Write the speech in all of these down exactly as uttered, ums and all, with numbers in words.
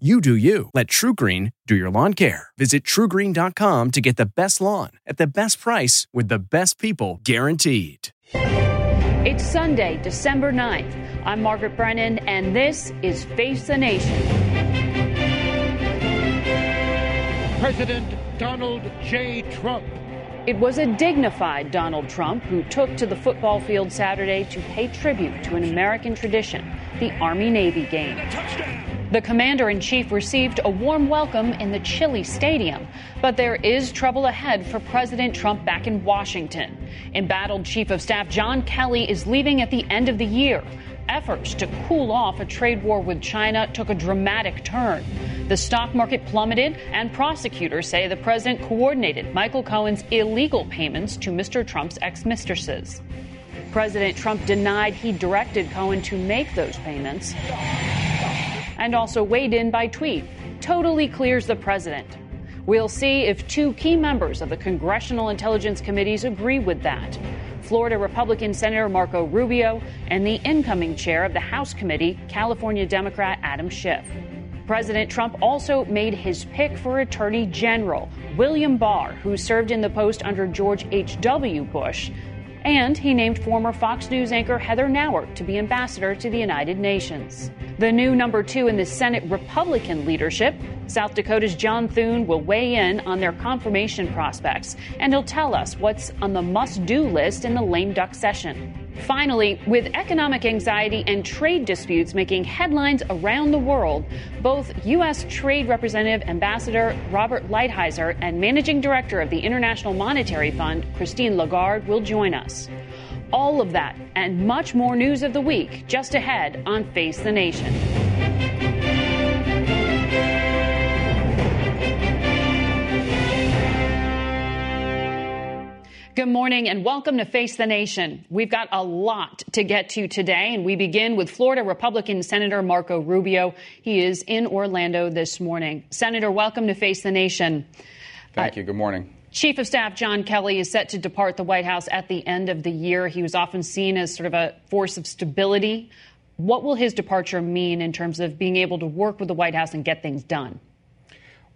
You do you. Let TruGreen do your lawn care. Visit True Green dot com to get the best lawn at the best price with the best people guaranteed. It's Sunday, December ninth. I'm Margaret Brennan, and this is Face the Nation. President Donald J. Trump. It was a dignified Donald Trump who took to the football field Saturday to pay tribute to an American tradition, the Army-Navy game. The commander-in-chief received a warm welcome in the chilly stadium, but there is trouble ahead for President Trump back in Washington. Embattled Chief of Staff John Kelly is leaving at the end of the year. Efforts to cool off a trade war with China took a dramatic turn. The stock market plummeted, and prosecutors say the president coordinated Michael Cohen's illegal payments to Mister Trump's ex-mistresses. President Trump denied he directed Cohen to make those payments, and also weighed in by tweet, totally clears the president. We'll see if two key members of the Congressional Intelligence Committees agree with that. Florida Republican Senator Marco Rubio and the incoming chair of the House Committee, California Democrat Adam Schiff. President Trump also made his pick for Attorney General William Barr, who served in the post under George H W. Bush, and he named former Fox News anchor Heather Nauert to be ambassador to the United Nations. The new number two in the Senate Republican leadership, South Dakota's John Thune, will weigh in on their confirmation prospects, and he'll tell us what's on the must-do list in the lame duck session. Finally, with economic anxiety and trade disputes making headlines around the world, both U S. Trade Representative Ambassador Robert Lighthizer and Managing Director of the International Monetary Fund, Christine Lagarde, will join us. All of that and much more news of the week just ahead on Face the Nation. Good morning and welcome to Face the Nation. We've got a lot to get to today, and we begin with Florida Republican Senator Marco Rubio. He is in Orlando this morning. Senator, welcome to Face the Nation. Thank uh, you. Good morning. Chief of Staff John Kelly is set to depart the White House at the end of the year. He was often seen as sort of a force of stability. What will his departure mean in terms of being able to work with the White House and get things done?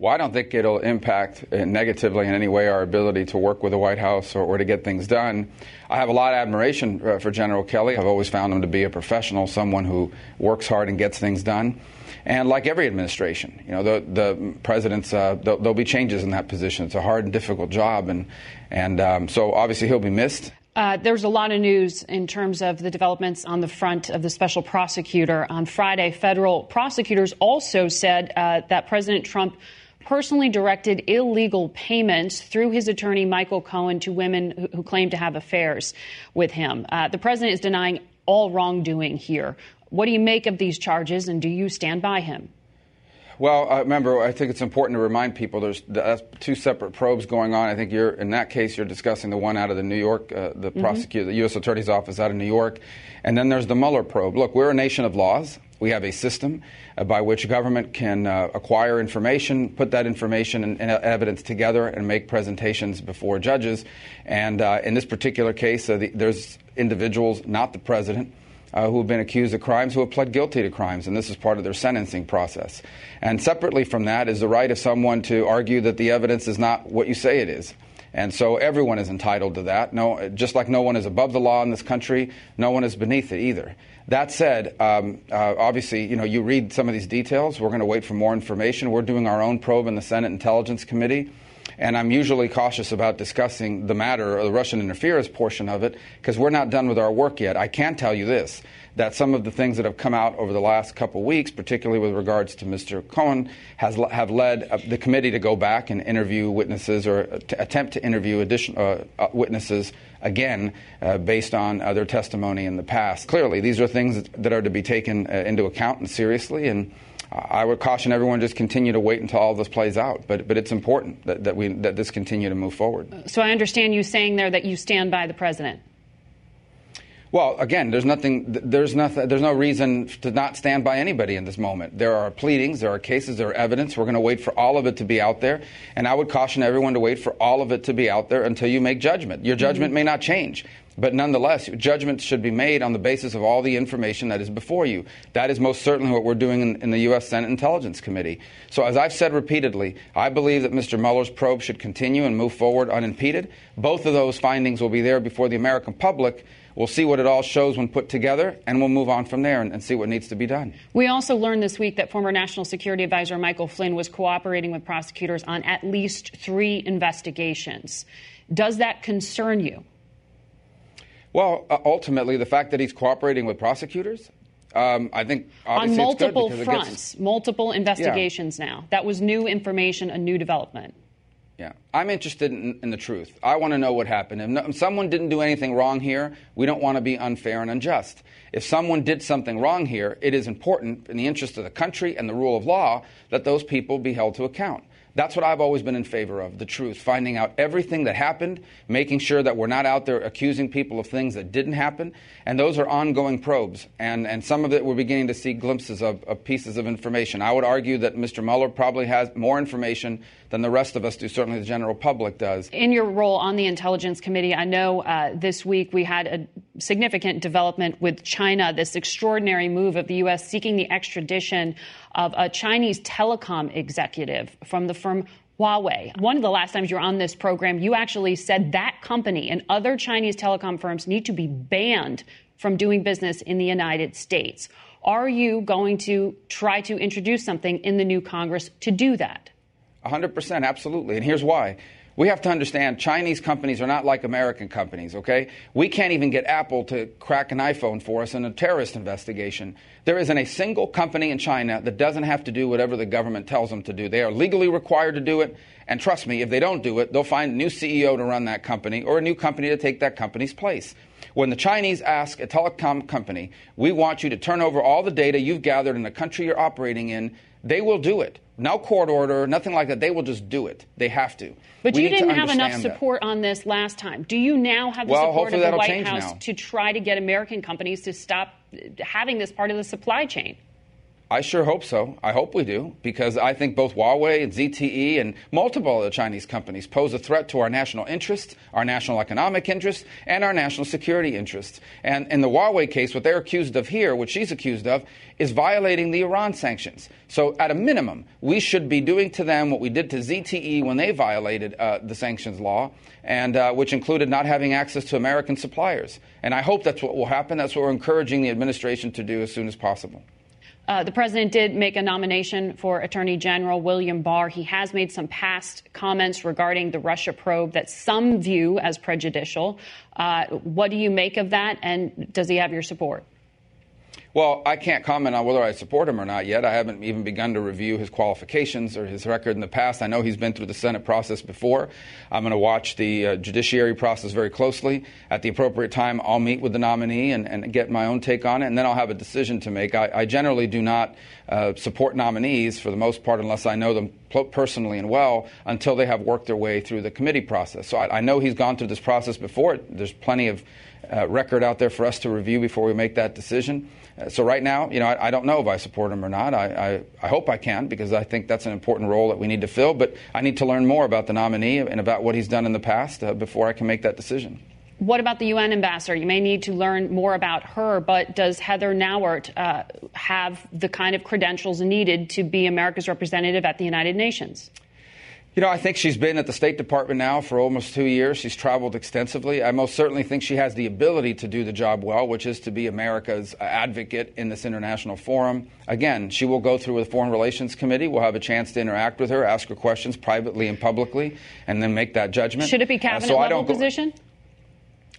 Well, I don't think it'll impact negatively in any way our ability to work with the White House or, or to get things done. I have a lot of admiration uh, for General Kelly. I've always found him to be a professional, someone who works hard and gets things done. And like every administration, you know, the, the president's, uh, there'll, there'll be changes in that position. It's a hard and difficult job. And, and um, so obviously he'll be missed. Uh, there's a lot of news in terms of the developments on the front of the special prosecutor. On Friday, federal prosecutors also said uh, that President Trump personally directed illegal payments through his attorney, Michael Cohen, to women who claim to have affairs with him. Uh, the president is denying all wrongdoing here. What do you make of these charges, and do you stand by him? Well, uh, remember, I think it's important to remind people there's that's two separate probes going on. I think you're in that case, you're discussing the one out of the New York, uh, the mm-hmm. prosecutor, the U S. Attorney's Office out of New York. And then there's the Mueller probe. Look, we're a nation of laws. We have a system uh, by which government can uh, acquire information, put that information and, and evidence together and make presentations before judges. And uh, in this particular case, uh, the, there's individuals, not the president, Uh, who have been accused of crimes, who have pled guilty to crimes, and this is part of their sentencing process. And separately from that is the right of someone to argue that the evidence is not what you say it is. And so everyone is entitled to that. No, just like no one is above the law in this country, no one is beneath it either. That said, um, uh, obviously, you know, you read some of these details. We're going to wait for more information. We're doing our own probe in the Senate Intelligence Committee. And I'm usually cautious about discussing the matter or the Russian interference portion of it because we're not done with our work yet. I can tell you this, that some of the things that have come out over the last couple weeks, particularly with regards to Mister Cohen, has have led the committee to go back and interview witnesses or to attempt to interview additional uh, witnesses again uh, based on uh, their testimony in the past. Clearly, these are things that are to be taken uh, into account and seriously, and I would caution everyone just continue to wait until all this plays out. But but it's important that, that we that this continue to move forward. So I understand you saying there that you stand by the president. Well, again, there's nothing there's nothing there's no reason to not stand by anybody in this moment. There are pleadings, there are cases, there are evidence. We're going to wait for all of it to be out there. And I would caution everyone to wait for all of it to be out there until you make judgment. Your judgment mm-hmm. may not change. But nonetheless, judgments should be made on the basis of all the information that is before you. That is most certainly what we're doing in, in the U S. Senate Intelligence Committee. So as I've said repeatedly, I believe that Mister Mueller's probe should continue and move forward unimpeded. Both of those findings will be there before the American public. We'll see what it all shows when put together, and we'll move on from there and, and see what needs to be done. We also learned this week that former National Security Advisor Michael Flynn was cooperating with prosecutors on at least three investigations. Does that concern you? Well, uh, ultimately, the fact that he's cooperating with prosecutors, um, I think obviously it's good because on multiple fronts, gets, multiple investigations yeah. now. That was new information, a new development. Yeah. I'm interested in, in the truth. I want to know what happened. If, no, if someone didn't do anything wrong here, we don't want to be unfair and unjust. If someone did something wrong here, it is important in the interest of the country and the rule of law that those people be held to account. That's what I've always been in favor of, the truth, finding out everything that happened, making sure that we're not out there accusing people of things that didn't happen. And those are ongoing probes. And, and some of it we're beginning to see glimpses of, of pieces of information. I would argue that Mister Mueller probably has more information than the rest of us do, certainly the general public does. In your role on the Intelligence Committee, I know uh, this week we had a significant development with China, this extraordinary move of the U S seeking the extradition of a Chinese telecom executive from the firm Huawei. One of the last times you were on this program, you actually said that company and other Chinese telecom firms need to be banned from doing business in the United States. Are you going to try to introduce something in the new Congress to do that? one hundred percent, absolutely. And here's why. We have to understand Chinese companies are not like American companies, okay? We can't even get Apple to crack an iPhone for us in a terrorist investigation. There isn't a single company in China that doesn't have to do whatever the government tells them to do. They are legally required to do it. And trust me, if they don't do it, they'll find a new C E O to run that company or a new company to take that company's place. When the Chinese ask a telecom company, we want you to turn over all the data you've gathered in the country you're operating in, they will do it. No court order, nothing like that. They will just do it. They have to. But we you didn't have enough support that. on this last time. Do you now have the well, support of the White House now. to try to get American companies to stop having this part of the supply chain? I sure hope so. I hope we do, because I think both Huawei and Z T E and multiple other Chinese companies pose a threat to our national interests, our national economic interests, and our national security interests. And in the Huawei case, what they're accused of here, what she's accused of, is violating the Iran sanctions. So at a minimum, we should be doing to them what we did to Z T E when they violated uh, the sanctions law, and uh, which included not having access to American suppliers. And I hope that's what will happen. That's what we're encouraging the administration to do as soon as possible. Uh, the president did make a nomination for Attorney General William Barr. He has made some past comments regarding the Russia probe that some view as prejudicial. Uh, what do you make of that, and does he have your support? Well, I can't comment on whether I support him or not yet. I haven't even begun to review his qualifications or his record in the past. I know he's been through the Senate process before. I'm going to watch the uh, judiciary process very closely. At the appropriate time, I'll meet with the nominee and, and get my own take on it, and then I'll have a decision to make. I, I generally do not uh, support nominees for the most part unless I know them personally and well until they have worked their way through the committee process. So I, I know he's gone through this process before. There's plenty of Uh, record out there for us to review before we make that decision. Uh, so right now, you know, I, I don't know if I support him or not. I, I, I hope I can, because I think that's an important role that we need to fill. But I need to learn more about the nominee and about what he's done in the past uh, before I can make that decision. What about the U N ambassador? You may need to learn more about her, but does Heather Nauert uh, have the kind of credentials needed to be America's representative at the United Nations? You know, I think she's been at the State Department now for almost two years. She's traveled extensively. I most certainly think she has the ability to do the job well, which is to be America's advocate in this international forum. Again, she will go through a Foreign Relations Committee. We'll have a chance to interact with her, ask her questions privately and publicly, and then make that judgment. Should it be cabinet uh, so level I don't go- position?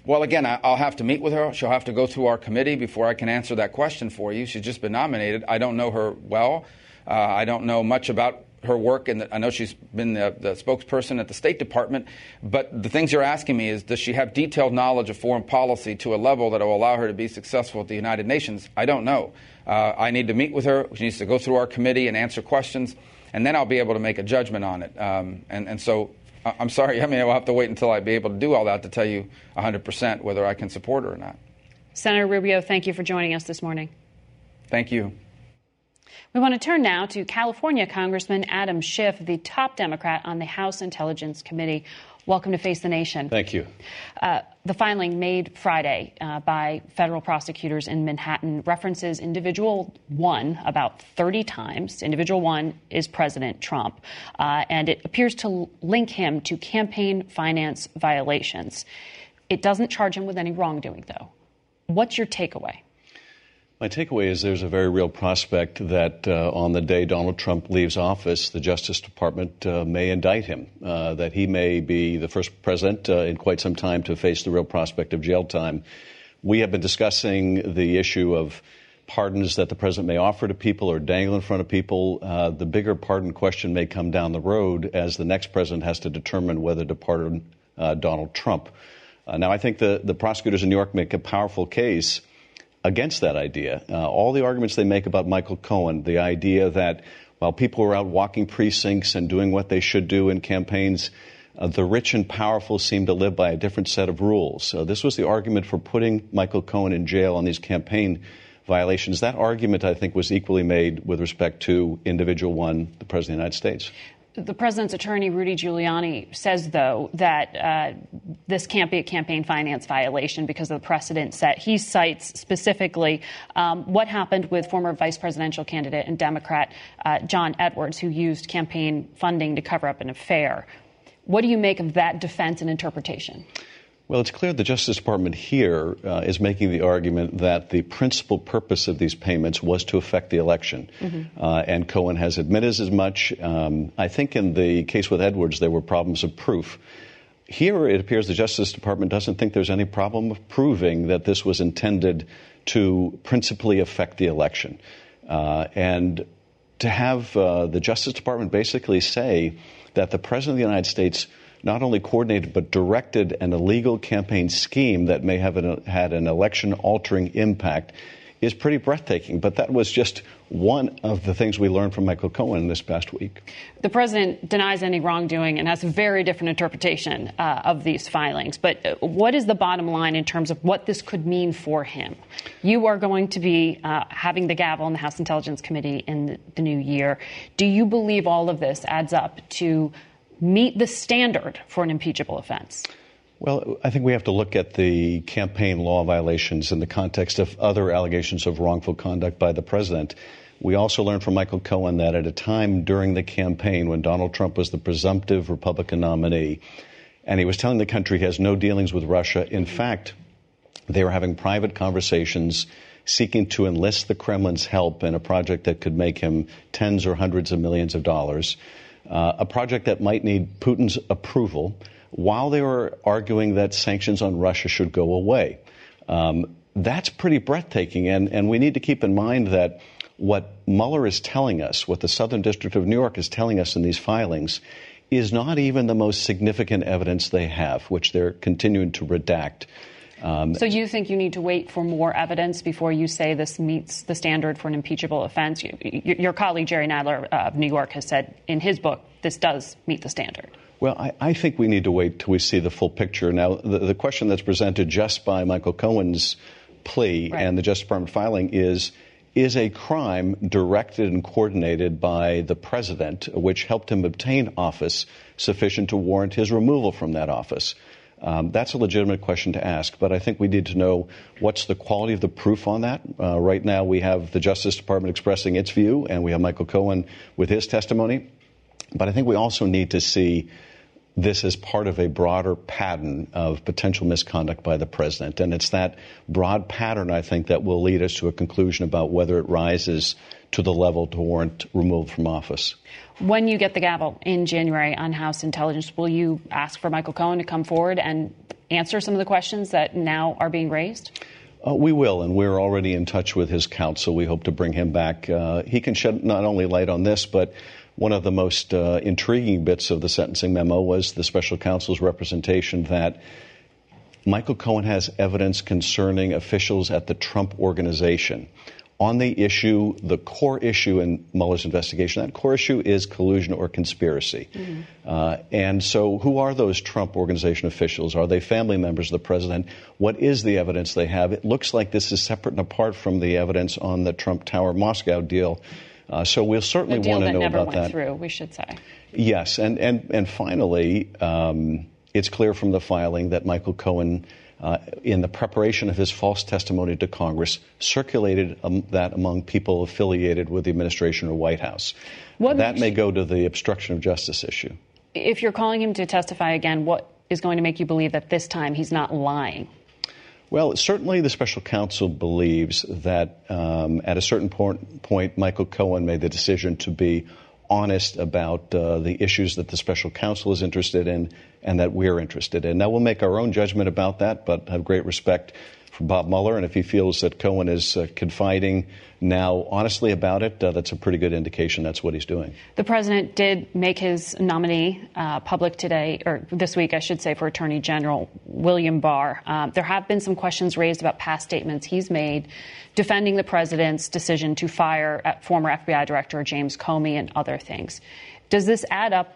Well, again, I'll have to meet with her. She'll have to go through our committee before I can answer that question for you. She's just been nominated. I don't know her well. Uh, I don't know much about her work, and I know she's been the, the spokesperson at the State Department, but the things you're asking me is, does she have detailed knowledge of foreign policy to a level that will allow her to be successful at the United Nations? I don't know. Uh, I need to meet with her. She needs to go through our committee and answer questions, and then I'll be able to make a judgment on it. Um, and, and so I'm sorry. I mean, I'll have to wait until I be able to do all that to tell you one hundred percent whether I can support her or not. Senator Rubio, thank you for joining us this morning. Thank you. We want to turn now to California Congressman Adam Schiff, the top Democrat on the House Intelligence Committee. Welcome to Face the Nation. Thank you. Uh, the filing made Friday uh, by federal prosecutors in Manhattan references individual one about thirty times. Individual one is President Trump, uh, and it appears to link him to campaign finance violations. It doesn't charge him with any wrongdoing, though. What's your takeaway? My takeaway is there's a very real prospect that uh, on the day Donald Trump leaves office, the Justice Department uh, may indict him, uh, that he may be the first president uh, in quite some time to face the real prospect of jail time. We have been discussing the issue of pardons that the president may offer to people or dangle in front of people. Uh, the bigger pardon question may come down the road as the next president has to determine whether to pardon uh, Donald Trump. Uh, now, I think the, the prosecutors in New York make a powerful case against that idea. Uh, all the arguments they make about Michael Cohen, the idea that while people were out walking precincts and doing what they should do in campaigns, uh, the rich and powerful seemed to live by a different set of rules. So this was the argument for putting Michael Cohen in jail on these campaign violations. That argument, I think, was equally made with respect to individual one, the President of the United States. The president's attorney, Rudy Giuliani, says, though, that uh, this can't be a campaign finance violation because of the precedent set. He cites specifically um, what happened with former vice presidential candidate and Democrat uh, John Edwards, who used campaign funding to cover up an affair. What do you make of that defense and interpretation? Well, it's clear the Justice Department here uh, is making the argument that the principal purpose of these payments was to affect the election. Mm-hmm. Uh, and Cohen has admitted as much. Um, I think in the case with Edwards, there were problems of proof. Here, it appears the Justice Department doesn't think there's any problem of proving that this was intended to principally affect the election. Uh, and to have uh, the Justice Department basically say that the President of the United States not only coordinated but directed an illegal campaign scheme that may have an, had an election-altering impact is pretty breathtaking. But that was just one of the things we learned from Michael Cohen this past week. The president denies any wrongdoing and has a very different interpretation uh, of these filings. But what is the bottom line in terms of what this could mean for him? You are going to be uh, having the gavel in the House Intelligence Committee in the new year. Do you believe all of this adds up to meet the standard for an impeachable offense? Well, I think we have to look at the campaign law violations in the context of other allegations of wrongful conduct by the president. We also learned from Michael Cohen that at a time during the campaign when Donald Trump was the presumptive Republican nominee, and he was telling the country he has no dealings with Russia, in fact, they were having private conversations seeking to enlist the Kremlin's help in a project that could make him tens or hundreds of millions of dollars. Uh, a project that might need Putin's approval, while they were arguing that sanctions on Russia should go away. Um, that's pretty breathtaking, and, and we need to keep in mind that what Mueller is telling us, what the Southern District of New York is telling us in these filings, is not even the most significant evidence they have, which they're continuing to redact. Um, so you think you need to wait for more evidence before you say this meets the standard for an impeachable offense? You, you, your colleague, Jerry Nadler of New York, has said in his book, this does meet the standard. Well, I, I think we need to wait till we see the full picture. Now, the, the question that's presented just by Michael Cohen's plea right. and the Justice Department filing is, is a crime directed and coordinated by the president, which helped him obtain office, sufficient to warrant his removal from that office? Um, that's a legitimate question to ask, but I think we need to know what's the quality of the proof on that. Uh, right now we have the Justice Department expressing its view, and we have Michael Cohen with his testimony. But I think we also need to see this as part of a broader pattern of potential misconduct by the president. And it's that broad pattern, I think, that will lead us to a conclusion about whether it rises to the level to warrant removal from office. When you get the gavel in January on House Intelligence, will you ask for Michael Cohen to come forward and answer some of the questions that now are being raised? Uh, we will, and we're already in touch with his counsel. We hope to bring him back. Uh, he can shed not only light on this, but one of the most uh, intriguing bits of the sentencing memo was the special counsel's representation that Michael Cohen has evidence concerning officials at the Trump Organization. On the issue, the core issue in Mueller's investigation, that core issue is collusion or conspiracy. Mm-hmm. Uh, and so who are those Trump Organization officials? Are they family members of the president? What is the evidence they have? It looks like this is separate and apart from the evidence on the Trump Tower Moscow deal. Uh, so we'll certainly want to know about that. The deal that never went through, we should say. Yes. And, and, and finally, um, it's clear from the filing that Michael Cohen, Uh, in the preparation of his false testimony to Congress, circulated um, that among people affiliated with the administration or White House. What that may go to the obstruction of justice issue. If you're calling him to testify again, what is going to make you believe that this time he's not lying? Well, certainly the special counsel believes that um, at a certain point, point, Michael Cohen made the decision to be honest about uh, the issues that the special counsel is interested in and that we're interested in. Now, we'll make our own judgment about that, but have great respect for Bob Mueller. And if he feels that Cohen is uh, confiding now honestly about it, uh, that's a pretty good indication that's what he's doing. The president did make his nominee uh, public today, or this week, I should say, for Attorney General William Barr. Uh, there have been some questions raised about past statements he's made defending the president's decision to fire former F B I Director James Comey and other things. Does this add up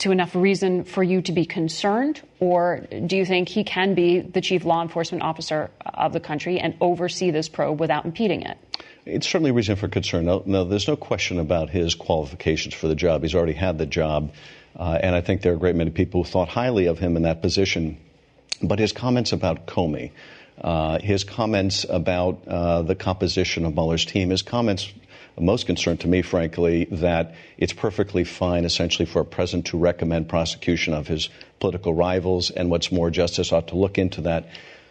to enough reason for you to be concerned, or do you think he can be the chief law enforcement officer of the country and oversee this probe without impeding it? It's certainly reason for concern. No, no there's no question about his qualifications for the job. He's already had the job, uh, and I think there are a great many people who thought highly of him in that position. But his comments about Comey, uh, his comments about uh, the composition of Mueller's team, his comments most concerned to me, frankly, that it's perfectly fine, essentially, for a president to recommend prosecution of his political rivals, and what's more, justice ought to look into that.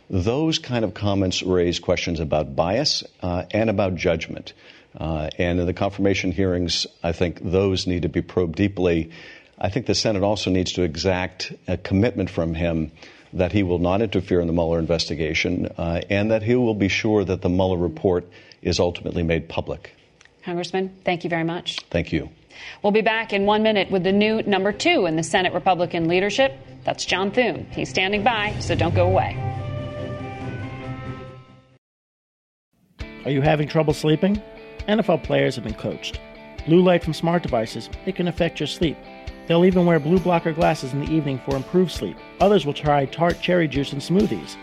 Those kind of comments raise questions about bias uh, and about judgment. Uh, and in the confirmation hearings, I think those need to be probed deeply. I think the Senate also needs to exact a commitment from him that he will not interfere in the Mueller investigation uh, and that he will be sure that the Mueller report is ultimately made public. Congressman, thank you very much. Thank you. We'll be back in one minute with the new number two in the Senate Republican leadership. That's John Thune. He's standing by, so don't go away. Are you having trouble sleeping? N F L players have been coached. Blue light from smart devices, it can affect your sleep. They'll even wear blue blocker glasses in the evening for improved sleep. Others will try tart cherry juice and smoothies.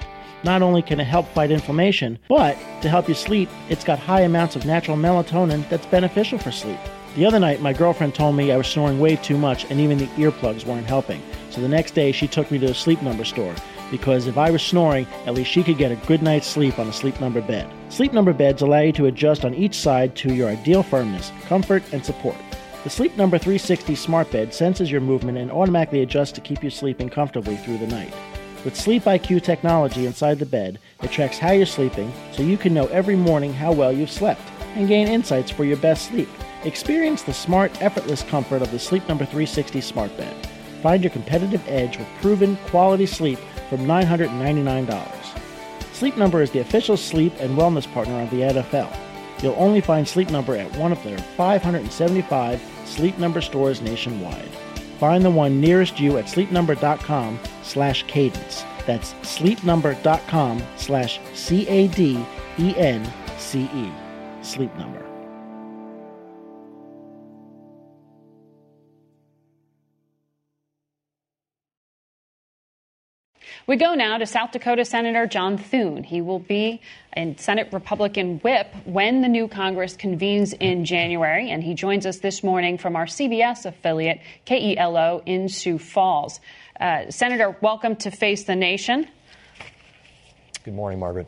Not only can it help fight inflammation, but to help you sleep, it's got high amounts of natural melatonin that's beneficial for sleep. The other night, my girlfriend told me I was snoring way too much, and even the earplugs weren't helping. So the next day, she took me to a Sleep Number store, because if I was snoring, at least she could get a good night's sleep on a Sleep Number bed. Sleep Number beds allow you to adjust on each side to your ideal firmness, comfort, and support. The Sleep Number three sixty smart bed senses your movement and automatically adjusts to keep you sleeping comfortably through the night. With Sleep I Q technology inside the bed, it tracks how you're sleeping so you can know every morning how well you've slept and gain insights for your best sleep. Experience the smart, effortless comfort of the Sleep Number three sixty smart bed. Find your competitive edge with proven quality sleep from nine hundred ninety-nine dollars. Sleep Number is the official sleep and wellness partner of the N F L. You'll only find Sleep Number at one of their five hundred seventy-five Sleep Number stores nationwide. Find the one nearest you at sleepnumber.com slash cadence. That's sleepnumber.com slash C A D E N C E. Sleep Number. We go now to South Dakota Senator John Thune. He will be a Senate Republican whip when the new Congress convenes in January, and he joins us this morning from our C B S affiliate, K E L O, in Sioux Falls. Uh, Senator, welcome to Face the Nation. Good morning, Margaret.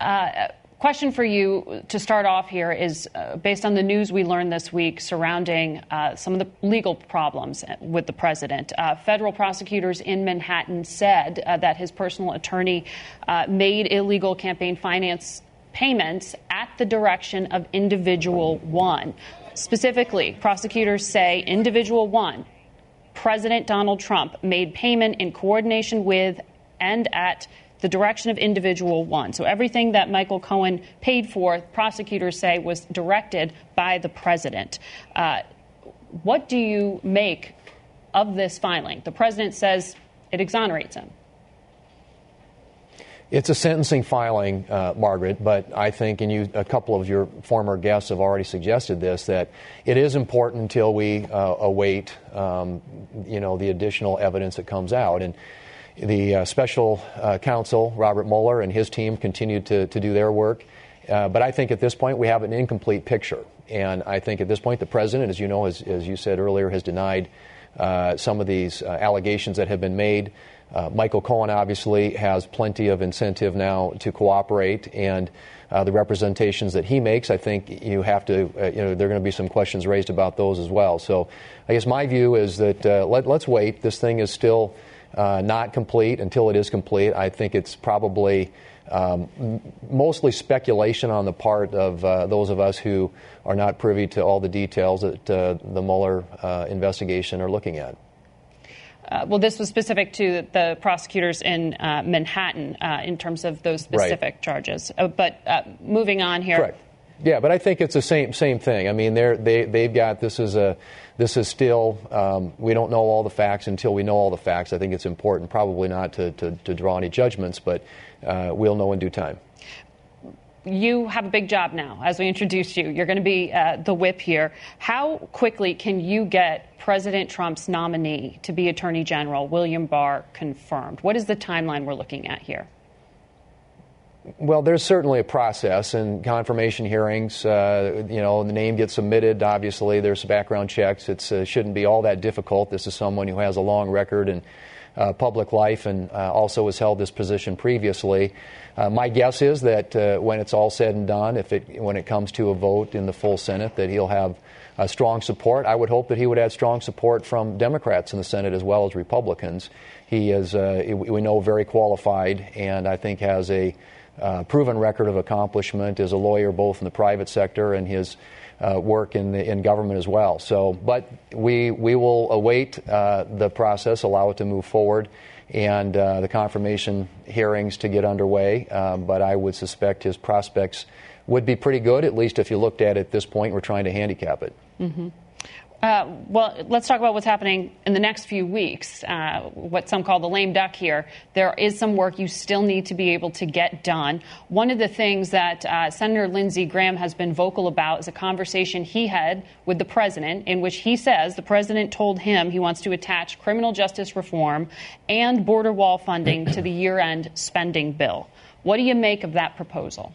Uh, question for you to start off here is uh, based on the news we learned this week surrounding uh, some of the legal problems with the president. Uh, federal prosecutors in Manhattan said uh, that his personal attorney uh, made illegal campaign finance payments at the direction of Individual One. Specifically, prosecutors say Individual One, President Donald Trump, made payment in coordination with and at the direction of Individual One. So everything that Michael Cohen paid for, prosecutors say, was directed by the president. Uh, what do you make of this filing? The president says it exonerates him. It's a sentencing filing, uh, Margaret, but I think, and you, a couple of your former guests have already suggested this, that it is important until we uh, await, um, you know, the additional evidence that comes out. And the uh, special uh, counsel, Robert Mueller, and his team continued to, to do their work. Uh, but I think at this point we have an incomplete picture. And I think at this point the president, as you know, as, as you said earlier, has denied uh, some of these uh, allegations that have been made. Uh, Michael Cohen obviously has plenty of incentive now to cooperate, and uh, the representations that he makes, I think you have to, uh, you know, there are going to be some questions raised about those as well. So I guess my view is that uh, let, let's wait. This thing is still uh, not complete. Until it is complete, I think it's probably um, mostly speculation on the part of uh, those of us who are not privy to all the details that uh, the Mueller uh, investigation are looking at. Uh, well, this was specific to the prosecutors in uh, Manhattan uh, in terms of those specific right. charges. Uh, but uh, moving on here. Correct. Yeah, but I think it's the same same thing. I mean, they're, they they've got this is a this is still um, we don't know all the facts until we know all the facts. I think it's important, probably not to to, to draw any judgments, but uh, we'll know in due time. You have a big job now. As we introduced you, you're going to be uh, the whip here. How quickly can you get President Trump's nominee to be Attorney General, William Barr, confirmed? What is the timeline we're looking at here? Well, there's certainly a process and confirmation hearings. Uh, you know, the name gets submitted. Obviously, there's some background checks. It uh, shouldn't be all that difficult. This is someone who has a long record and Uh, public life and uh, also has held this position previously. Uh, my guess is that uh, when it's all said and done, if it when it comes to a vote in the full Senate, that he'll have uh, strong support. I would hope that he would have strong support from Democrats in the Senate as well as Republicans. He is, uh, we know, very qualified, and I think has a uh, proven record of accomplishment as a lawyer, both in the private sector and his Uh, work in the, in government as well. So, but we we will await uh, the process, allow it to move forward, and uh, the confirmation hearings to get underway. Um, but I would suspect his prospects would be pretty good, at least if you looked at it at this point. We're trying to handicap it. Mm-hmm. Uh, well, let's talk about what's happening in the next few weeks, uh, what some call the lame duck here. There is some work you still need to be able to get done. One of the things that uh, Senator Lindsey Graham has been vocal about is a conversation he had with the president in which he says the president told him he wants to attach criminal justice reform and border wall funding to the year-end spending bill. What do you make of that proposal?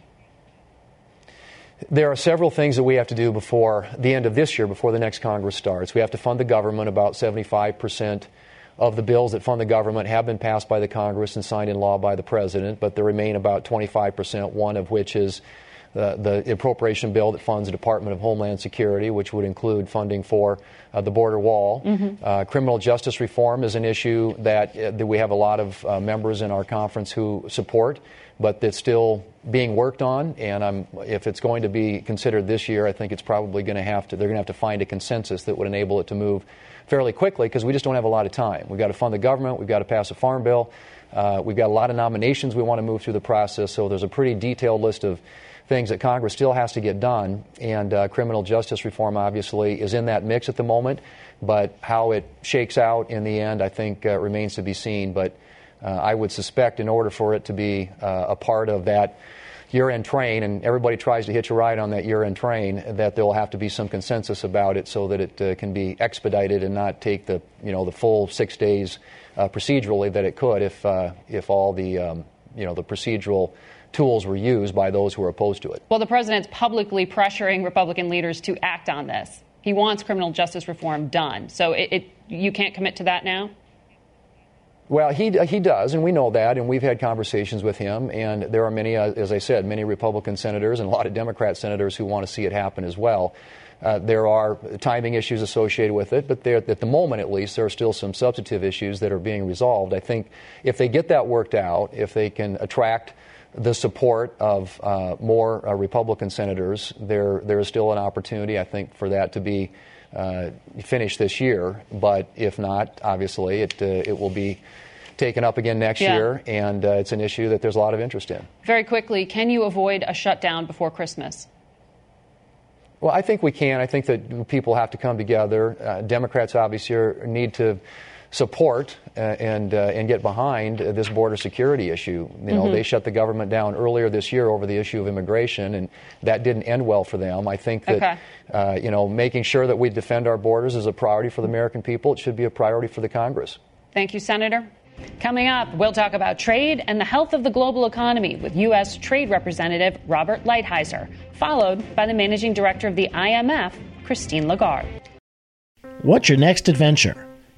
There are several things that we have to do before the end of this year, before the next Congress starts. We have to fund the government. About seventy-five percent of the bills that fund the government have been passed by the Congress and signed in law by the president, but there remain about twenty-five percent, one of which is uh, the appropriation bill that funds the Department of Homeland Security, which would include funding for uh, the border wall. Mm-hmm. Uh, criminal justice reform is an issue that, uh, that we have a lot of uh, members in our conference who support, but that's still being worked on, and I'm, if it's going to be considered this year, I think it's probably going to have to, they're going to have to find a consensus that would enable it to move fairly quickly, because we just don't have a lot of time. We've got to fund the government, we've got to pass a farm bill, uh, we've got a lot of nominations we want to move through the process, so there's a pretty detailed list of things that Congress still has to get done, and uh, criminal justice reform obviously is in that mix at the moment, but how it shakes out in the end, I think, uh, remains to be seen, but Uh, I would suspect in order for it to be uh, a part of that year-end train, and everybody tries to hitch a ride on that year-end train, that there will have to be some consensus about it so that it uh, can be expedited and not take the you know the full six days uh, procedurally that it could if uh, if all the um, you know the procedural tools were used by those who are opposed to it. Well, the president's publicly pressuring Republican leaders to act on this. He wants criminal justice reform done. So it, it you can't commit to that now? Well, he he does, and we know that, and we've had conversations with him, and there are many, as I said, many Republican senators and a lot of Democrat senators who want to see it happen as well. Uh, there are timing issues associated with it, but there, at the moment at least, there are still some substantive issues that are being resolved. I think if they get that worked out, if they can attract the support of uh, more uh, Republican senators, there there is still an opportunity, I think, for that to be Uh, finish this year, but if not, obviously, it uh, it will be taken up again next yeah. year, and uh, it's an issue that there's a lot of interest in. Very quickly, can you avoid a shutdown before Christmas? Well, I think we can. I think that people have to come together. Uh, Democrats obviously are, need to support uh, and uh, and get behind uh, this border security issue. You know, mm-hmm. they shut the government down earlier this year over the issue of immigration, and that didn't end well for them. I think that okay. uh, you know, making sure that we defend our borders is a priority for the American people. It should be a priority for the Congress. Thank you, Senator. Coming up, we'll talk about trade and the health of the global economy with U S. Trade Representative Robert Lighthizer, followed by the Managing Director of the I M F, Christine Lagarde. What's your next adventure?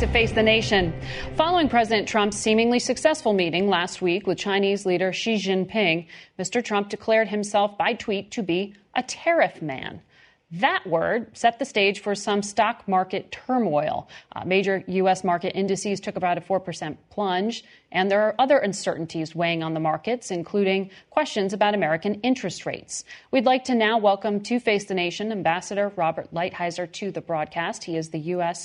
To Face the Nation. Following President Trump's seemingly successful meeting last week with Chinese leader Xi Jinping, Mister Trump declared himself by tweet to be a tariff man. That word set the stage for some stock market turmoil. Uh, major U S market indices took about a four percent plunge, and there are other uncertainties weighing on the markets, including questions about American interest rates. We'd like to now welcome to Face the Nation Ambassador Robert Lighthizer to the broadcast. He is the U S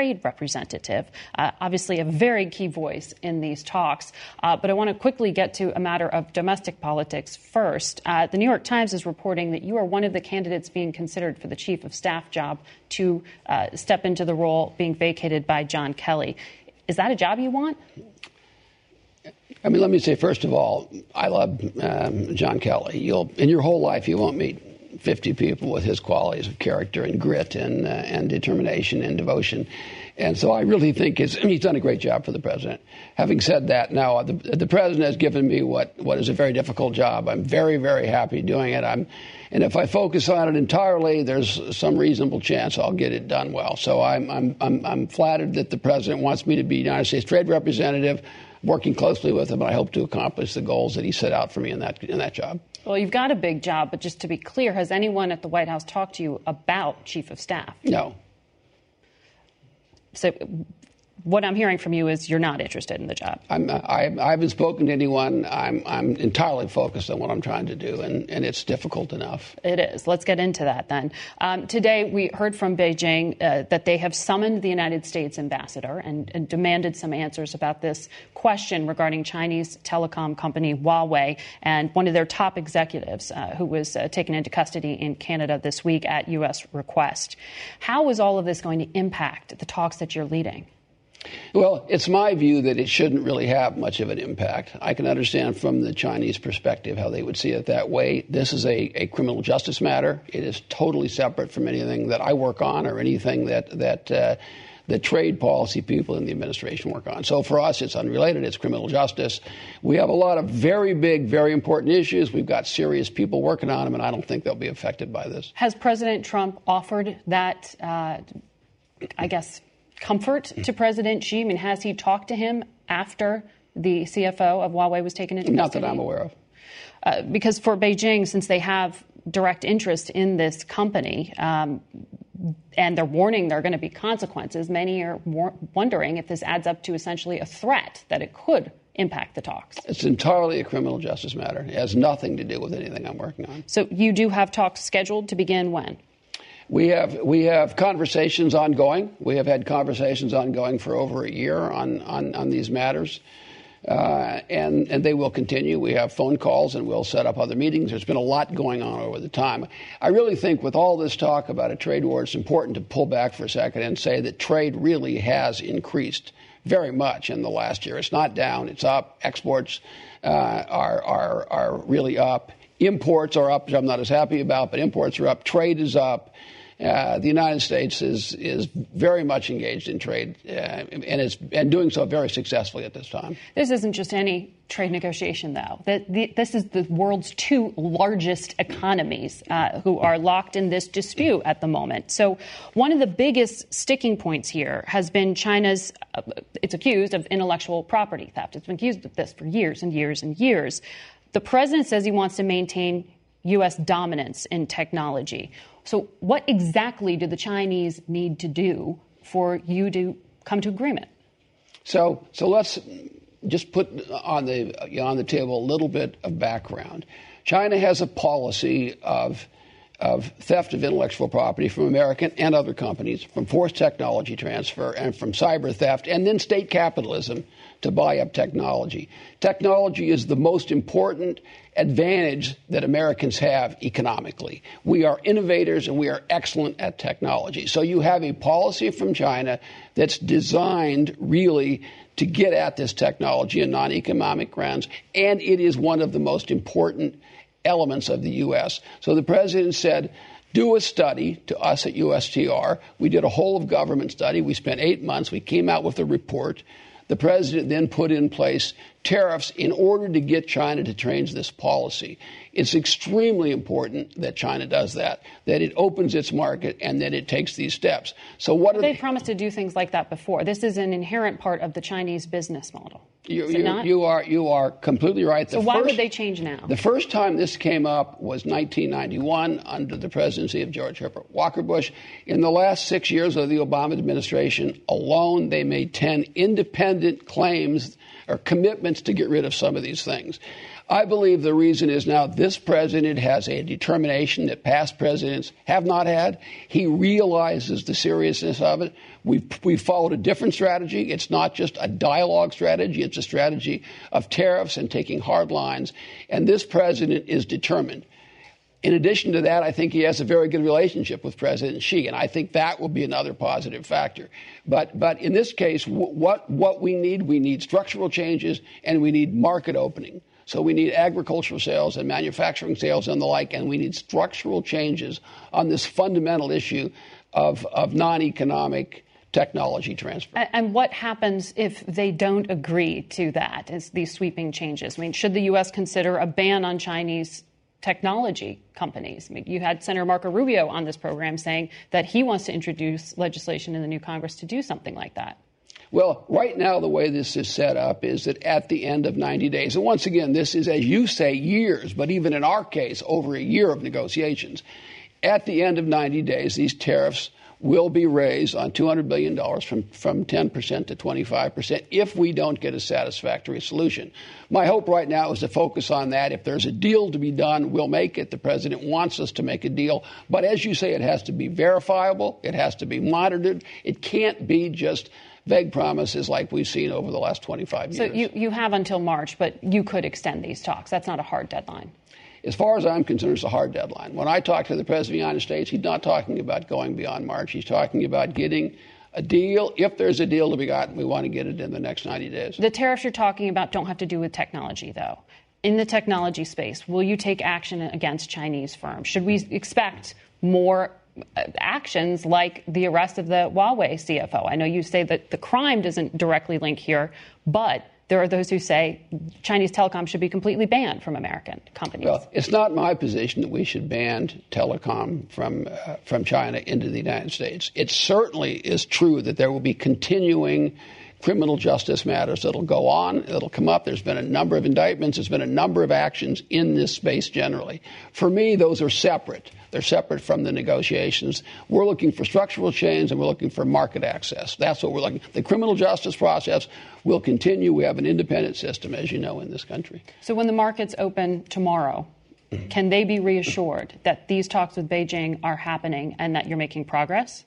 Trade Representative, uh, obviously a very key voice in these talks. Uh, but I want to quickly get to a matter of domestic politics first. Uh, the New York Times is reporting that you are one of the candidates being considered for the chief of staff job to uh, step into the role being vacated by John Kelly. Is that a job you want? I mean, let me say, first of all, I love um, John Kelly. You'll, in your whole life, you won't meet fifty people with his qualities of character and grit and uh, and determination and devotion. And so I really think it's, he's done a great job for the president. Having said that, now the, the president has given me what, what is a very difficult job. I'm very, very happy doing it. I'm, and if I focus on it entirely, there's some reasonable chance I'll get it done well. So I'm I'm I'm, I'm flattered that the president wants me to be United States Trade Representative, working closely with him, and I hope to accomplish the goals that he set out for me in that in that job. Well, you've got a big job, but just to be clear, has anyone at the White House talked to you about chief of staff? No. So what I'm hearing from you is you're not interested in the job. I'm, I, I haven't spoken to anyone. I'm, I'm entirely focused on what I'm trying to do, and, and it's difficult enough. It is. Let's get into that then. Um, today we heard from Beijing uh, that they have summoned the United States ambassador and, and demanded some answers about this question regarding Chinese telecom company Huawei and one of their top executives uh, who was uh, taken into custody in Canada this week at U S request. How is all of this going to impact the talks that you're leading? Well, it's my view that it shouldn't really have much of an impact. I can understand from the Chinese perspective how they would see it that way. This is a, a criminal justice matter. It is totally separate from anything that I work on or anything that that uh, the trade policy people in the administration work on. So for us, it's unrelated. It's criminal justice. We have a lot of very big, very important issues. We've got serious people working on them, and I don't think they'll be affected by this. Has President Trump offered that, uh, I guess, comfort to President Xi? I mean, has he talked to him after the C F O of Huawei was taken into custody? Not that I'm aware of. Uh, because for Beijing, since they have direct interest in this company, um, and they're warning there are going to be consequences, many are war- wondering if this adds up to essentially a threat that it could impact the talks? It's entirely a criminal justice matter. It has nothing to do with anything I'm working on. So you do have talks scheduled to begin when? We have we have conversations ongoing. We have had conversations ongoing for over a year on on, on these matters, uh, and and they will continue. We have phone calls, and we'll set up other meetings. There's been a lot going on over the time. I really think with all this talk about a trade war, it's important to pull back for a second and say that trade really has increased very much in the last year. It's not down. It's up. Exports uh, are are are really up. Imports are up, which I'm not as happy about, but imports are up. Trade is up. Uh, the United States is is very much engaged in trade, uh, and is and doing so very successfully at this time. This isn't just any trade negotiation, though. The, the, this is the world's two largest economies uh, who are locked in this dispute at the moment. So one of the biggest sticking points here has been China's, uh, it's accused of intellectual property theft. It's been accused of this for years and years and years. The president says he wants to maintain U S dominance in technology. So what exactly do the Chinese need to do for you to come to agreement? So so let's just put on the you know, on the table a little bit of background. China has a policy of of theft of intellectual property from American and other companies, from forced technology transfer and from cyber theft, and then state capitalism to buy up technology. Technology is the most important advantage that Americans have economically. We are innovators and we are excellent at technology. So you have a policy from China that's designed really to get at this technology on non-economic grounds, and it is one of the most important elements of the U S. So the president said, do a study to us at U S T R. We did a whole of government study. We spent eight months. We came out with a report. The president then put in place tariffs in order to get China to change this policy. It's extremely important that China does that, that it opens its market and that it takes these steps. So what but are they th- promised to do things like that before? This is an inherent part of the Chinese business model. You, you, you are you are completely right. The so why first, would they change now? The first time this came up was nineteen ninety-one under the presidency of George Herbert Walker Bush. In the last six years of the Obama administration alone, they made ten independent claims or commitments to get rid of some of these things. I believe the reason is now this president has a determination that past presidents have not had. He realizes the seriousness of it. We've, we've followed a different strategy. It's not just a dialogue strategy. It's a strategy of tariffs and taking hard lines. And this president is determined. In addition to that, I think he has a very good relationship with President Xi, and I think that will be another positive factor. But but in this case, w- what what we need, we need structural changes and we need market opening. So we need agricultural sales and manufacturing sales and the like, and we need structural changes on this fundamental issue of, of non-economic technology transfer. And what happens if they don't agree to that, is these sweeping changes? I mean, should the U S consider a ban on Chinese technology companies? I mean, you had Senator Marco Rubio on this program saying that he wants to introduce legislation in the new Congress to do something like that. Well, right now, the way this is set up is that at the end of ninety days, and once again, this is, as you say, years, but even in our case, over a year of negotiations. At the end of ninety days, these tariffs will be raised on two hundred billion dollars from, from ten percent to twenty-five percent if we don't get a satisfactory solution. My hope right now is to focus on that. If there's a deal to be done, we'll make it. The president wants us to make a deal. But as you say, it has to be verifiable. It has to be monitored. It can't be just vague promises like we've seen over the last twenty-five years. So you, you have until March, but you could extend these talks. That's not a hard deadline. As far as I'm concerned, it's a hard deadline. When I talk to the President of the United States, he's not talking about going beyond March. He's talking about getting a deal. If there's a deal to be gotten, we want to get it in the next ninety days. The tariffs you're talking about don't have to do with technology, though. In the technology space, will you take action against Chinese firms? Should we expect more actions like the arrest of the Huawei C F O? I know you say that the crime doesn't directly link here, but there are those who say Chinese telecom should be completely banned from American companies. Well, it's not my position that we should ban telecom from uh, from China into the United States. It certainly is true that there will be continuing criminal justice matters. It'll go on. It'll come up. There's been a number of indictments. There's been a number of actions in this space generally. For me, those are separate. They're separate from the negotiations. We're looking for structural change, and we're looking for market access. That's what we're looking for. The criminal justice process will continue. We have an independent system, as you know, in this country. So when the markets open tomorrow, can they be reassured that these talks with Beijing are happening and that you're making progress?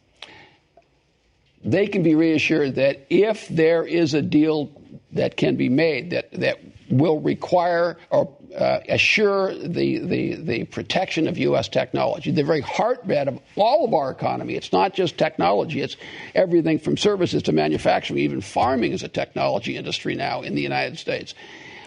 They can be reassured that if there is a deal that can be made that, that will require or uh, assure the, the, the protection of U S technology, the very heartbeat of all of our economy. It's not just technology. It's everything from services to manufacturing. Even farming is a technology industry now in the United States.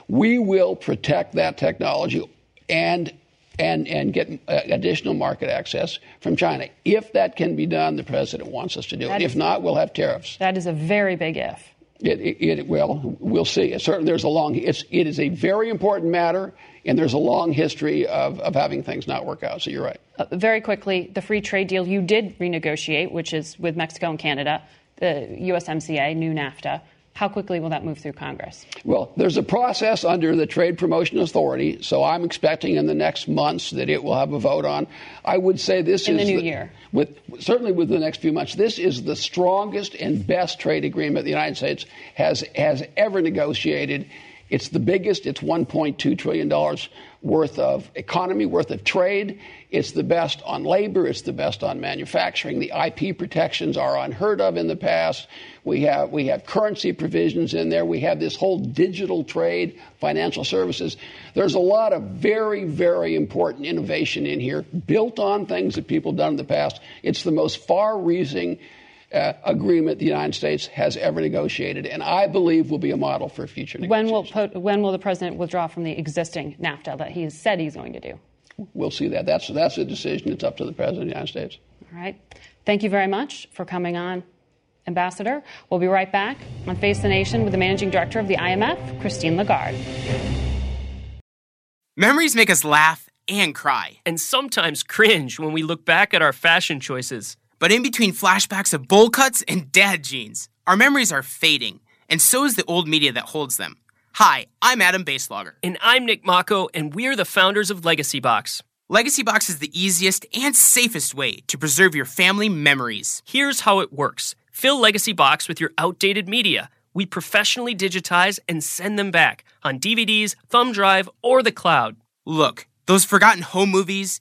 We will protect that technology and and and get additional market access from China. If that can be done, the president wants us to do it. If not, we'll have tariffs. That is a very big if. It, it, it will. We'll see. Certainly, there's a long. It's it is a very important matter, and there's a long history of, of having things not work out. So you're right. Uh, very quickly, the free trade deal you did renegotiate, which is with Mexico and Canada, the U S M C A, new NAFTA. How quickly will that move through Congress? Well, there's a process under the Trade Promotion Authority, so I'm expecting in the next months that it will have a vote on. I would say this in is... In the new the, year. With, certainly within the next few months. This is the strongest and best trade agreement the United States has, has ever negotiated. It's the biggest. It's one point two trillion dollars worth of economy, worth of trade. It's the best on labor. It's the best on manufacturing. The I P protections are unheard of in the past. We have we have currency provisions in there. We have this whole digital trade, financial services. There's a lot of very, very important innovation in here, built on things that people have done in the past. It's the most far-reaching Uh, agreement the United States has ever negotiated, and I believe will be a model for future negotiations. When will, po- when will the president withdraw from the existing NAFTA that he has said he's going to do? We'll see that. That's, that's a decision that's up to the president of the United States. All right. Thank you very much for coming on, Ambassador. We'll be right back on Face the Nation with the managing director of the I M F, Christine Lagarde. Memories make us laugh and cry. And sometimes cringe when we look back at our fashion choices. But in between flashbacks of bowl cuts and dad jeans, our memories are fading, and so is the old media that holds them. Hi, I'm Adam Baselogger. And I'm Nick Mocco, and we're the founders of Legacy Box. Legacy Box is the easiest and safest way to preserve your family memories. Here's how it works. Fill Legacy Box with your outdated media. We professionally digitize and send them back on D V Ds, thumb drive, or the cloud. Look, those forgotten home movies,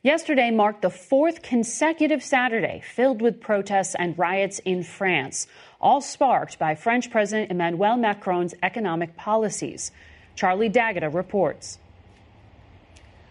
Yesterday marked the fourth consecutive Saturday filled with protests and riots in France, all sparked by French President Emmanuel Macron's economic policies. Charlie D'Agata reports.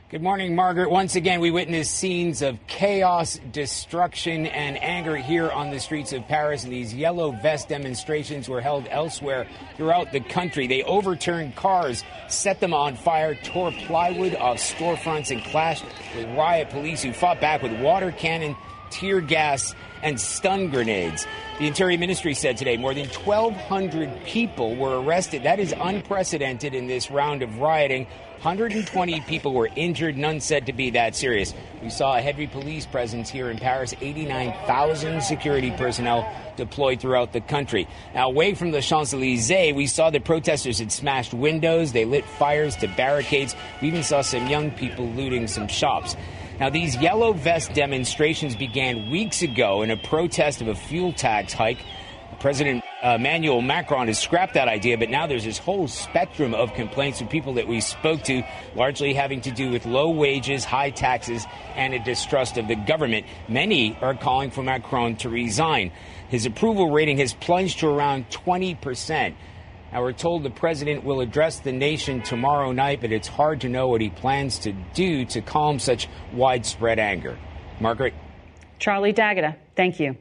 Good morning, Margaret. Once again, we witnessed scenes of chaos, destruction, and anger here on the streets of Paris. And these yellow vest demonstrations were held elsewhere throughout the country. They overturned cars, set them on fire, tore plywood off storefronts, and clashed with riot police who fought back with water cannon, tear gas, and stun grenades. The Interior Ministry said today more than twelve hundred people were arrested. That is unprecedented in this round of rioting. one hundred twenty people were injured, none said to be that serious. We saw a heavy police presence here in Paris, eighty-nine thousand security personnel deployed throughout the country. Now, away from the Champs-Élysées, we saw the protesters had smashed windows. They lit fires to barricades. We even saw some young people looting some shops. Now, these yellow vest demonstrations began weeks ago in a protest of a fuel tax hike. President Emmanuel Macron has scrapped that idea, but now there's this whole spectrum of complaints from people that we spoke to, largely having to do with low wages, high taxes, and a distrust of the government. Many are calling for Macron to resign. His approval rating has plunged to around twenty percent. Now, we're told the president will address the nation tomorrow night, but it's hard to know what he plans to do to calm such widespread anger. Margaret. Charlie D'Agata, thank you.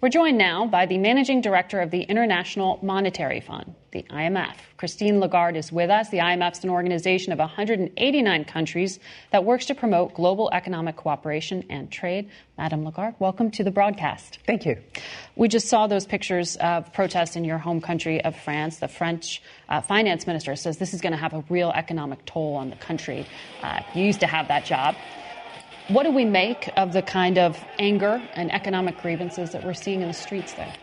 We're joined now by the managing director of the International Monetary Fund, the I M F. Christine Lagarde is with us. The I M F is an organization of one hundred eighty-nine countries that works to promote global economic cooperation and trade. Madam Lagarde, welcome to the broadcast. Thank you. We just saw those pictures of protests in your home country of France. The French uh, finance minister says this is going to have a real economic toll on the country. Uh, you used to have that job. What do we make of the kind of anger and economic grievances that we're seeing in the streets there?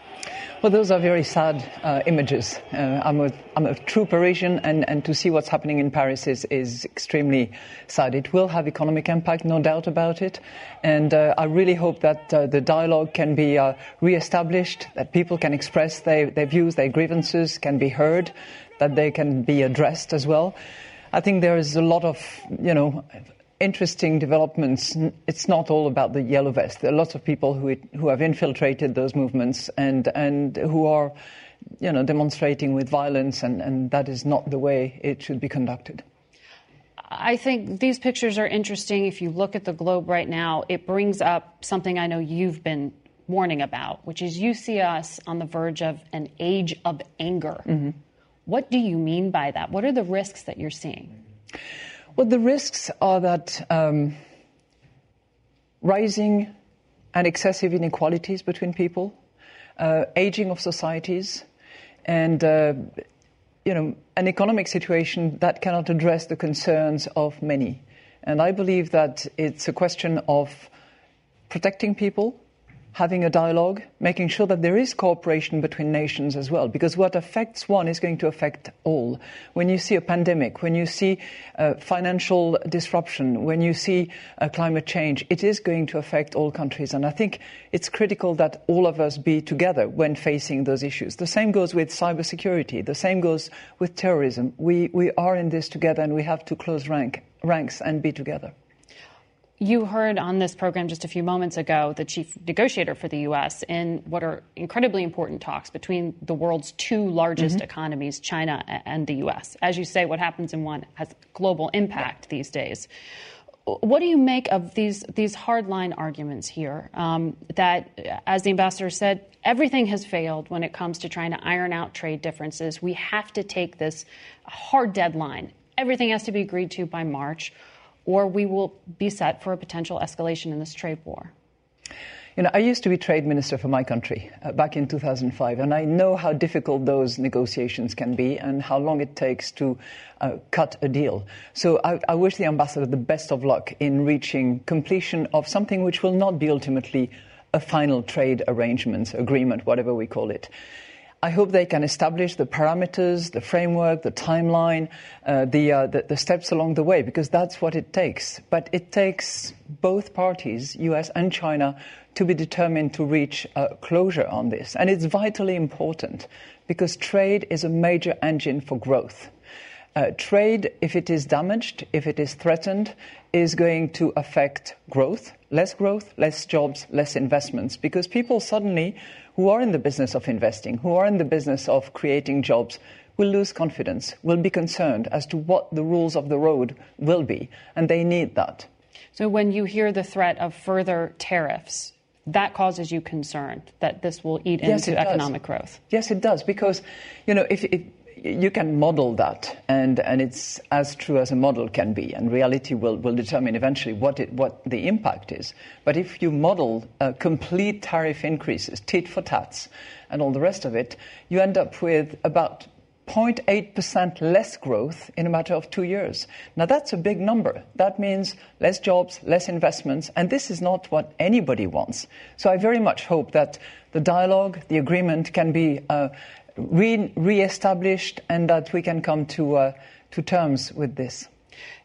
Well, those are very sad uh, images. Uh, I'm, a, I'm a true Parisian, and, and to see what's happening in Paris is, is extremely sad. It will have economic impact, no doubt about it. And uh, I really hope that uh, the dialogue can be uh, reestablished, that people can express their, their views, their grievances can be heard, that they can be addressed as well. I think there is a lot of, you know, interesting developments. It's not all about the yellow vest. There are lots of people who it, who have infiltrated those movements and and who are, you know, demonstrating with violence, and, and that is not the way it should be conducted. I think these pictures are interesting. If you look at the globe right now, it brings up something I know you've been warning about, which is you see us on the verge of an age of anger. Mm-hmm. What do you mean by that? What are the risks that you're seeing? Well, the risks are that um, rising and excessive inequalities between people, uh, aging of societies, and uh, you know, an economic situation that cannot address the concerns of many. And I believe that it's a question of protecting people, having a dialogue, making sure that there is cooperation between nations as well, because what affects one is going to affect all. When you see a pandemic, when you see uh, financial disruption, when you see uh, climate change, it is going to affect all countries. And I think it's critical that all of us be together when facing those issues. The same goes with cybersecurity. The same goes with terrorism. We, we are in this together, and we have to close rank, ranks and be together. You heard on this program just a few moments ago the chief negotiator for the U S in what are incredibly important talks between the world's two largest mm-hmm. economies, China and the U S. As you say, what happens in one has global impact yeah. these days. What do you make of these these hardline arguments here um, that, as the ambassador said, everything has failed when it comes to trying to iron out trade differences? We have to take this hard deadline. Everything has to be agreed to by March, or we will be set for a potential escalation in this trade war? You know, I used to be trade minister for my country uh, back in two thousand five, and I know how difficult those negotiations can be and how long it takes to uh, cut a deal. So I, I wish the ambassador the best of luck in reaching completion of something which will not be ultimately a final trade arrangement, agreement, whatever we call it. I hope they can establish the parameters, the framework, the timeline, uh, the, uh, the the steps along the way, because that's what it takes. But it takes both parties, U S and China, to be determined to reach uh, closure on this. And it's vitally important, because trade is a major engine for growth. Uh, trade, if it is damaged, if it is threatened, is going to affect growth, less growth, less jobs, less investments, because people suddenly who are in the business of investing, who are in the business of creating jobs, will lose confidence, will be concerned as to what the rules of the road will be, and they need that. So when you hear the threat of further tariffs, that causes you concern that this will eat yes, into economic does. growth? Yes, it does, because, you know, if it you can model that, and, and it's as true as a model can be, and reality will, will determine eventually what it, what the impact is. But if you model uh, complete tariff increases, tit for tats, and all the rest of it, you end up with about zero point eight percent less growth in a matter of two years. Now, that's a big number. That means less jobs, less investments, and this is not what anybody wants. So I very much hope that the dialogue, the agreement can be Uh, Re- re-established, and that we can come to uh, to terms with this.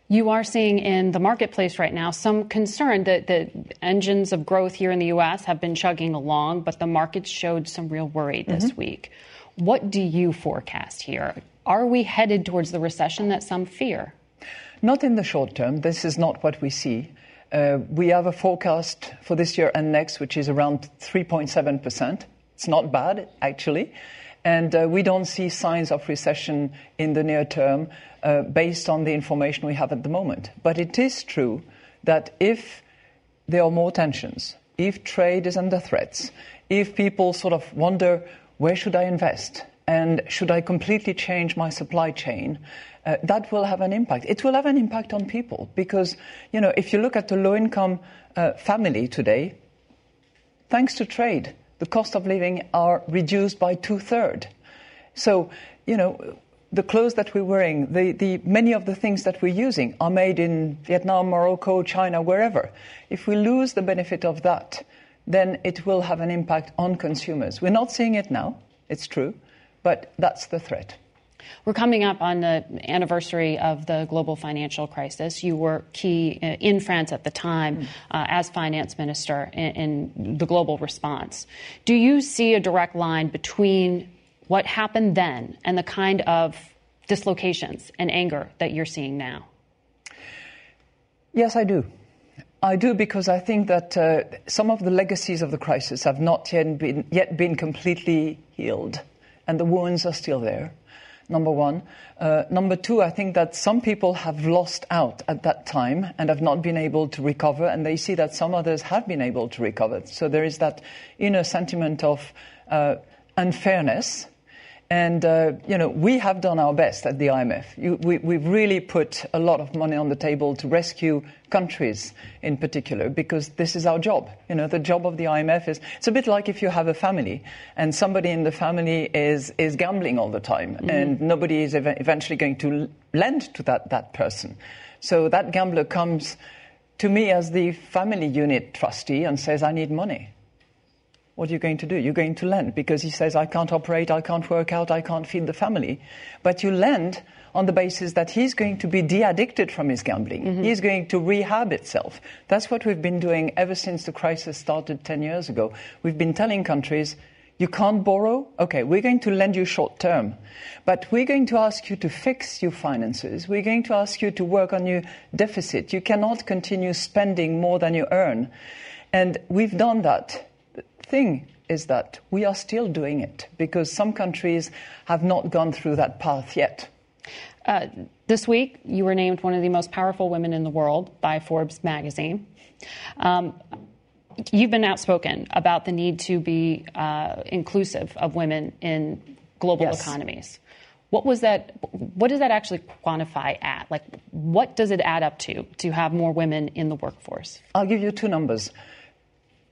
You are seeing in the marketplace right now some concern that the engines of growth here in the U S have been chugging along, but the markets showed some real worry this mm-hmm. week. What do you forecast here? Are we headed towards the recession that some fear? Not in the short term. This is not what we see. Uh, we have a forecast for this year and next, which is around three point seven percent. It's not bad, actually. And uh, we don't see signs of recession in the near term uh, based on the information we have at the moment. But it is true that if there are more tensions, if trade is under threats, if people sort of wonder, where should I invest? And should I completely change my supply chain? Uh, that will have an impact. It will have an impact on people because, you know, if you look at the low-income uh, family today, thanks to trade, the cost of living are reduced by two-thirds. So, you know, the clothes that we're wearing, the, the many of the things that we're using are made in Vietnam, Morocco, China, wherever. If we lose the benefit of that, then it will have an impact on consumers. We're not seeing it now, it's true, but that's the threat. We're coming up on the anniversary of the global financial crisis. You were key in France at the time mm. uh, as finance minister in, in the global response. Do you see a direct line between what happened then and the kind of dislocations and anger that you're seeing now? Yes, I do. I do because I think that uh, some of the legacies of the crisis have not yet been, yet been completely healed, and the wounds are still there. Number one. Uh, number two, I think that some people have lost out at that time and have not been able to recover, and they see that some others have been able to recover. So there is that inner sentiment of uh, unfairness. And, uh, you know, we have done our best at the I M F. You, we, we've really put a lot of money on the table to rescue countries in particular, because this is our job. You know, the job of the I M F is, it's a bit like if you have a family and somebody in the family is, is gambling all the time mm-hmm. and nobody is ev- eventually going to lend to that, that person. So that gambler comes to me as the family unit trustee and says, I need money. What are you going to do? You're going to lend because he says, I can't operate, I can't work out, I can't feed the family. But you lend on the basis that he's going to be de-addicted from his gambling. Mm-hmm. He's going to rehab itself. That's what we've been doing ever since the crisis started ten years ago. We've been telling countries, you can't borrow? Okay, we're going to lend you short term. But we're going to ask you to fix your finances. We're going to ask you to work on your deficit. You cannot continue spending more than you earn. And we've done that. Thing is that we are still doing it because some countries have not gone through that path yet. Uh, this week, you were named one of the most powerful women in the world by Forbes magazine. Um, you've been outspoken about the need to be uh, inclusive of women in global yes. economies. What was that? What does that actually quantify at? Like, what does it add up to to have more women in the workforce? I'll give you two numbers.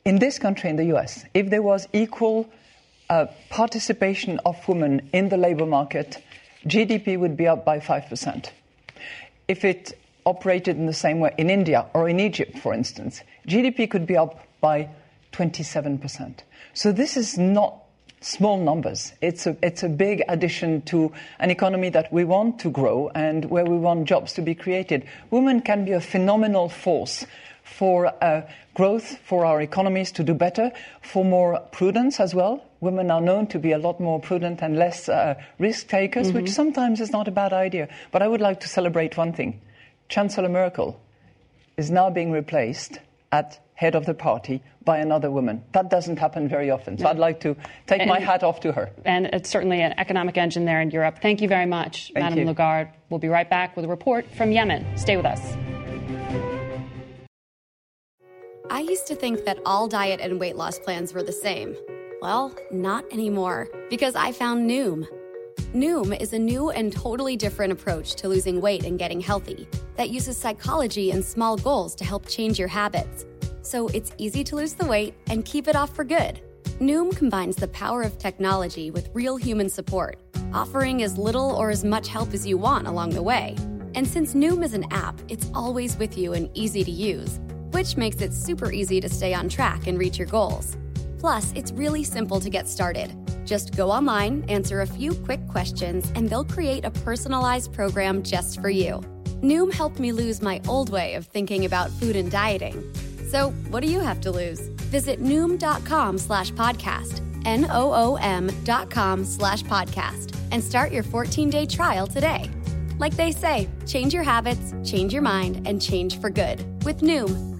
In this country, in the U S, if there was equal uh, participation of women in the labor market, G D P would be up by five percent. If it operated in the same way in India or in Egypt, for instance, G D P could be up by twenty-seven percent. So this is not small numbers. It's a, it's a big addition to an economy that we want to grow and where we want jobs to be created. Women can be a phenomenal force for uh, growth, for our economies to do better, for more prudence as well. Women are known to be a lot more prudent and less uh, risk takers, mm-hmm. which sometimes is not a bad idea. But I would like to celebrate one thing. Chancellor Merkel is now being replaced at head of the party by another woman. That doesn't happen very often. So no. I'd like to take and, my hat off to her. And it's certainly an economic engine there in Europe. Thank you very much, Thank Madame you. Lagarde. We'll be right back with a report from Yemen. Stay with us. I used to think that all diet and weight loss plans were the same. Well, not anymore, because I found Noom. Noom is a new and totally different approach to losing weight and getting healthy that uses psychology and small goals to help change your habits. So it's easy to lose the weight and keep it off for good. Noom combines the power of technology with real human support, offering as little or as much help as you want along the way. And since Noom is an app, it's always with you and easy to use, which makes it super easy to stay on track and reach your goals. Plus, it's really simple to get started. Just go online, answer a few quick questions, and they'll create a personalized program just for you. Noom helped me lose my old way of thinking about food and dieting. So what do you have to lose? Visit Noom.com slash podcast, N-O-O-M dot com slash podcast, and start your fourteen-day trial today. Like they say, change your habits, change your mind, and change for good with Noom.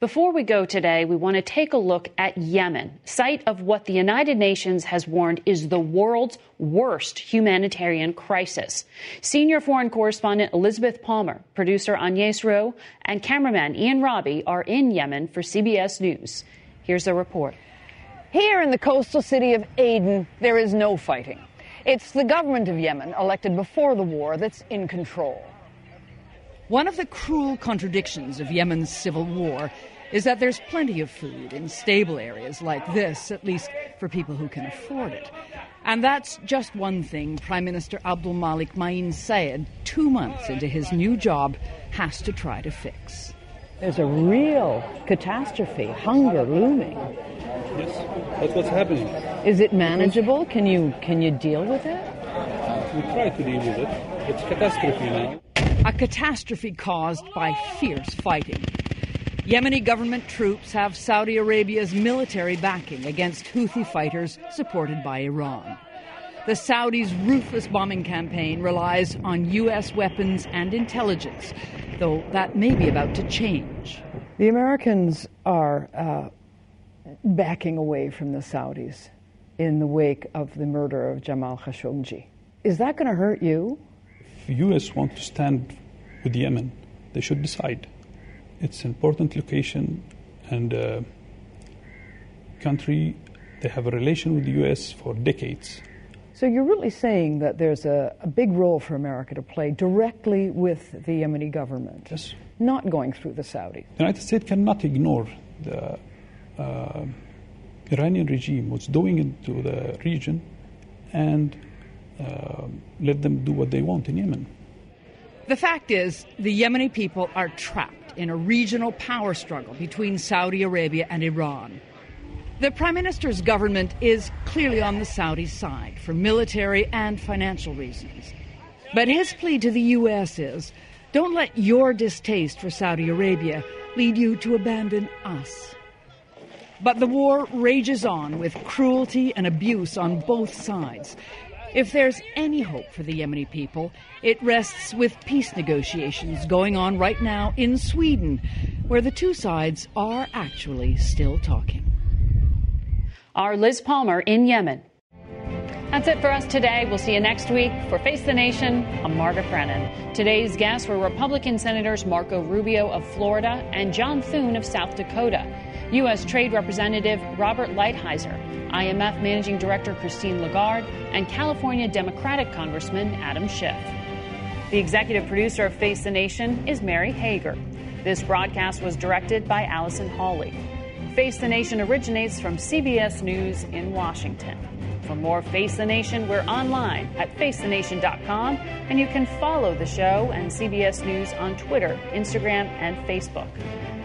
Before we go today, we want to take a look at Yemen, site of what the United Nations has warned is the world's worst humanitarian crisis. Senior foreign correspondent Elizabeth Palmer, producer Agnes Rowe, and cameraman Ian Robbie are in Yemen for C B S News. Here's their report. Here in the coastal city of Aden, there is no fighting. It's the government of Yemen, elected before the war, that's in control. One of the cruel contradictions of Yemen's civil war is that there's plenty of food in stable areas like this, at least for people who can afford it. And that's just one thing Prime Minister Abdulmalik Mateen Saied, two months into his new job, has to try to fix. There's a real catastrophe, hunger looming. Yes, that's what's happening. Is it manageable? Can you can you deal with it? We try to deal with it. It's catastrophe now. A catastrophe caused by fierce fighting. Yemeni government troops have Saudi Arabia's military backing against Houthi fighters supported by Iran. The Saudis' ruthless bombing campaign relies on U S weapons and intelligence, though that may be about to change. The Americans are uh, backing away from the Saudis in the wake of the murder of Jamal Khashoggi. Is that going to hurt you? If the U S want to stand with Yemen, they should decide. It's an important location and uh, country. They have a relation with the U S for decades. So you're really saying that there's a, a big role for America to play directly with the Yemeni government, yes. Not going through the Saudi. The United States cannot ignore the uh, Iranian regime, what's doing into the region, and Uh, let them do what they want in Yemen. The fact is, the Yemeni people are trapped in a regional power struggle between Saudi Arabia and Iran. The Prime Minister's government is clearly on the Saudi side for military and financial reasons. But his plea to the U S is, don't let your distaste for Saudi Arabia lead you to abandon us. But the war rages on with cruelty and abuse on both sides. If there's any hope for the Yemeni people, it rests with peace negotiations going on right now in Sweden, where the two sides are actually still talking. Our Liz Palmer in Yemen. That's it for us today. We'll see you next week. For Face the Nation, I'm Margaret Brennan. Today's guests were Republican Senators Marco Rubio of Florida and John Thune of South Dakota, U S Trade Representative Robert Lighthizer, I M F Managing Director Christine Lagarde, and California Democratic Congressman Adam Schiff. The executive producer of Face the Nation is Mary Hager. This broadcast was directed by Allison Hawley. Face the Nation originates from C B S News in Washington. For more Face the Nation, we're online at face the nation dot com, and you can follow the show and C B S News on Twitter, Instagram, and Facebook.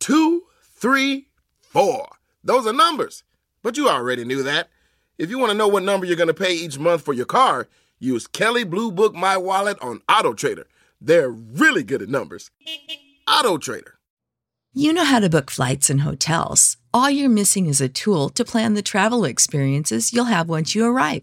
two, three, four. Those are numbers, but you already knew that. If you want to know what number you're going to pay each month for your car, use Kelly Blue Book My Wallet on AutoTrader. They're really good at numbers. AutoTrader. You know how to book flights and hotels. All you're missing is a tool to plan the travel experiences you'll have once you arrive.